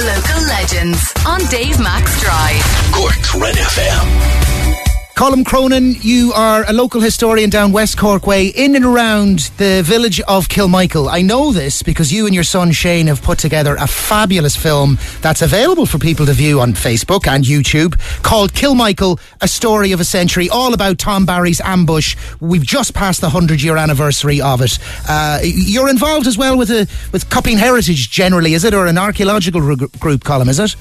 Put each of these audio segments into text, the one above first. Local legends on Dave Max Drive. Cork's Red FM. Colm Cronin, you are a local historian down West Cork Way, in and around the village of Kilmichael. I know this because you and your son Shane have put together a fabulous film that's available for people to view on Facebook and YouTube called Kilmichael, A Story of a Century, all about Tom Barry's ambush. We've just passed the 100-year anniversary of it. You're involved as well with Coppeen Heritage generally, is it, or an archaeological group, Colm, is it?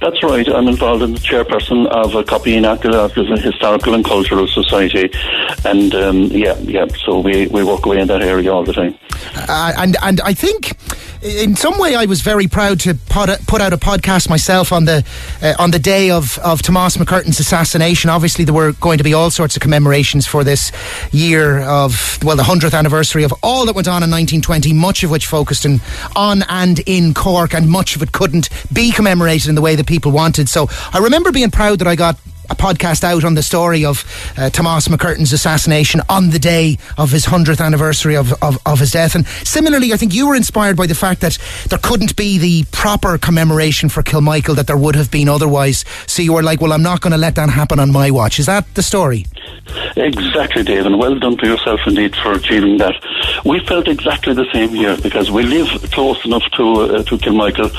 That's right. I'm involved in the chairperson of a Coppeen Archaeological and Historical and Cultural Society, and so we work away in that area all the time. And I think, in some way, I was very proud to put out a podcast myself on the day of Tomás McCurtain's assassination. Obviously, there were going to be all sorts of commemorations for this year of, well, the 100th anniversary of all that went on in 1920, much of which focused on and in Cork, and much of it couldn't be commemorated in the way that people wanted. So I remember being proud that I got a podcast out on the story of Tomás McCurtain's assassination on the day of his 100th anniversary of his death. And similarly, I think you were inspired by the fact that there couldn't be the proper commemoration for Kilmichael that there would have been otherwise. So you were like, well, I'm not going to let that happen on my watch. Is that the story? Exactly, Dave, and well done to yourself indeed for achieving that. We felt exactly the same here because we live close enough to Kilmichael,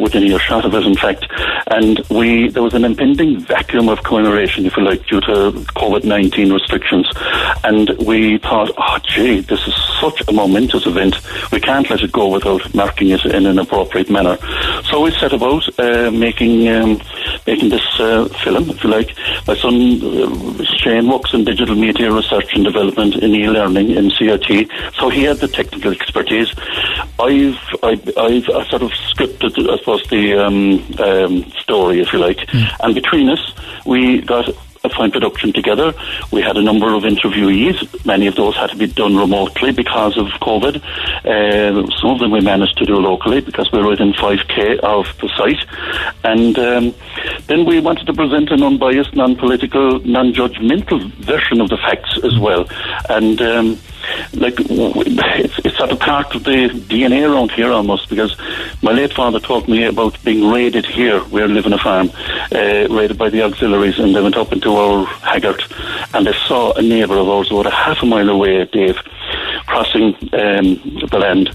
within earshot of us, in fact, and there was an impending vacuum of commemoration, if you like, due to COVID-19 restrictions, and we thought, this is such a momentous event, we can't let it go without marking it in an appropriate manner. So we set about making this film, if you like. My son Shane works in digital media research and development in e-learning in CIT, so he had the technical expertise. I've sort of scripted, I suppose, the story, if you like, and between us we got a fine production together. We had a number of interviewees. Many of those had to be done remotely because of COVID. Some of them we managed to do locally because we were within 5k of the site. And then we wanted to present an unbiased, non-political, non-judgmental version of the facts as well. And it's sort of part of the DNA around here almost, because my late father told me about being raided here. We're living on a farm, raided by the auxiliaries, and they went up into our haggart and they saw a neighbour of ours about a half a mile away, Dave, crossing the land.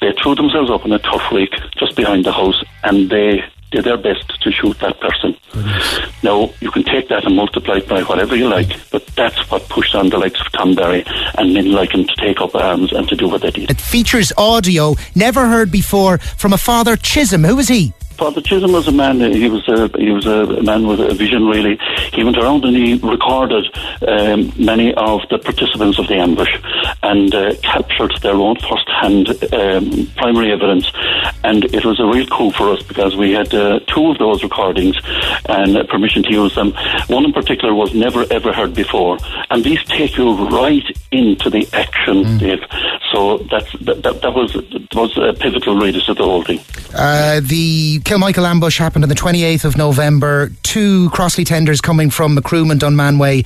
They threw themselves up in a tough lake just behind the house and they did their best to shoot that person. Now, you can take that and multiply it by whatever you like, but that's what pushed on the likes of Tom Barry and men like him to take up arms and to do what they did. It features audio never heard before from a Father Chisholm. Who is he? Father Chisholm was a man. He was a man with a vision, really. He went around and he recorded many of the participants of the ambush and captured their own first-hand primary evidence. And it was a real coup for us because we had two of those recordings and permission to use them. One in particular was never ever heard before, and these take you right into the action, Dave. So that was a pivotal readers of the whole thing. The Kilmichael ambush happened on the 28th of November. Two Crossley tenders coming from McCroom and Dunmanway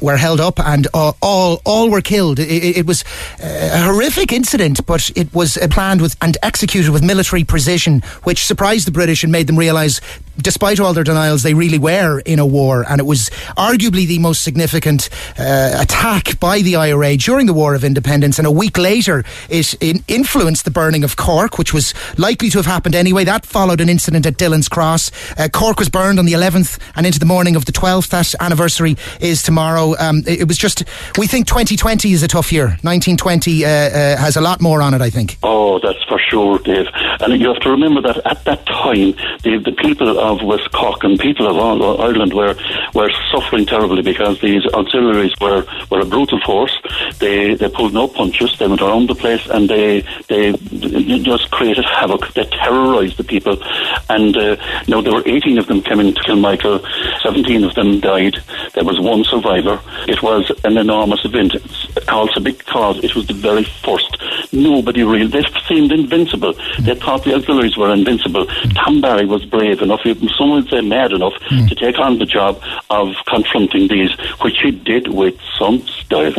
were held up, and all were killed. It was a horrific incident, but it was planned with and executed with military precision, which surprised the British and made them realise, despite all their denials, they really were in a war. And it was arguably the most significant attack by the IRA during the War of Independence. And a week later, it influenced the burning of Cork, which was likely to have happened anyway. That followed an incident at Dillon's Cross. Cork was burned on the 11th and into the morning of the 12th. That anniversary is tomorrow. It was just, we think 2020 is a tough year. 1920 has a lot more on it, I think. Oh, that's for sure, Dave. And you have to remember that at that time, the people of West Cork and people of Ireland were suffering terribly because these auxiliaries were a brutal force. They pulled no punches. They went around the place and they just created havoc. They terrorised the people. And now there were 18 of them came into Kilmichael. 17 of them died. There was one survivor. It was an enormous event. It was the very first nobody really. They seemed invincible. They thought the auxiliaries were invincible. Tom Barry was brave enough, even some would say mad enough, to take on the job of confronting these, which he did with some style.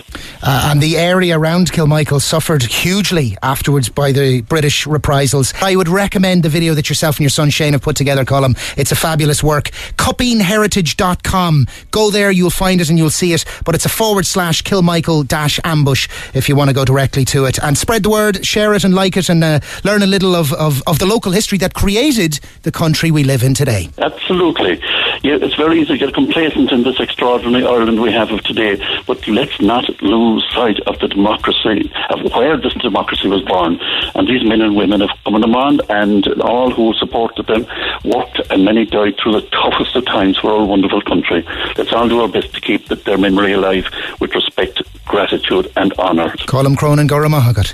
And the area around Kilmichael suffered hugely afterwards by the British reprisals. I would recommend the video that yourself and your son Shane have put together, Colm. It's a fabulous work. CoppeenHeritage.com. Go there, you'll find it and you'll see it, but it's a / Kilmichael-Ambush if you want to go directly to it. And spread the word, share it and like it, and learn a little of the local history that created the country we live in today. Absolutely. Yeah, it's very easy to get complacent in this extraordinary Ireland we have of today, but let's not lose sight of the democracy, of where this democracy was born. And these men and women have come on demand, and all who supported them worked, and many died through the toughest of times for our wonderful country. Let's all do our best to keep their memory alive with respect, gratitude and honour. Colm Cronin, Gora Mahagat.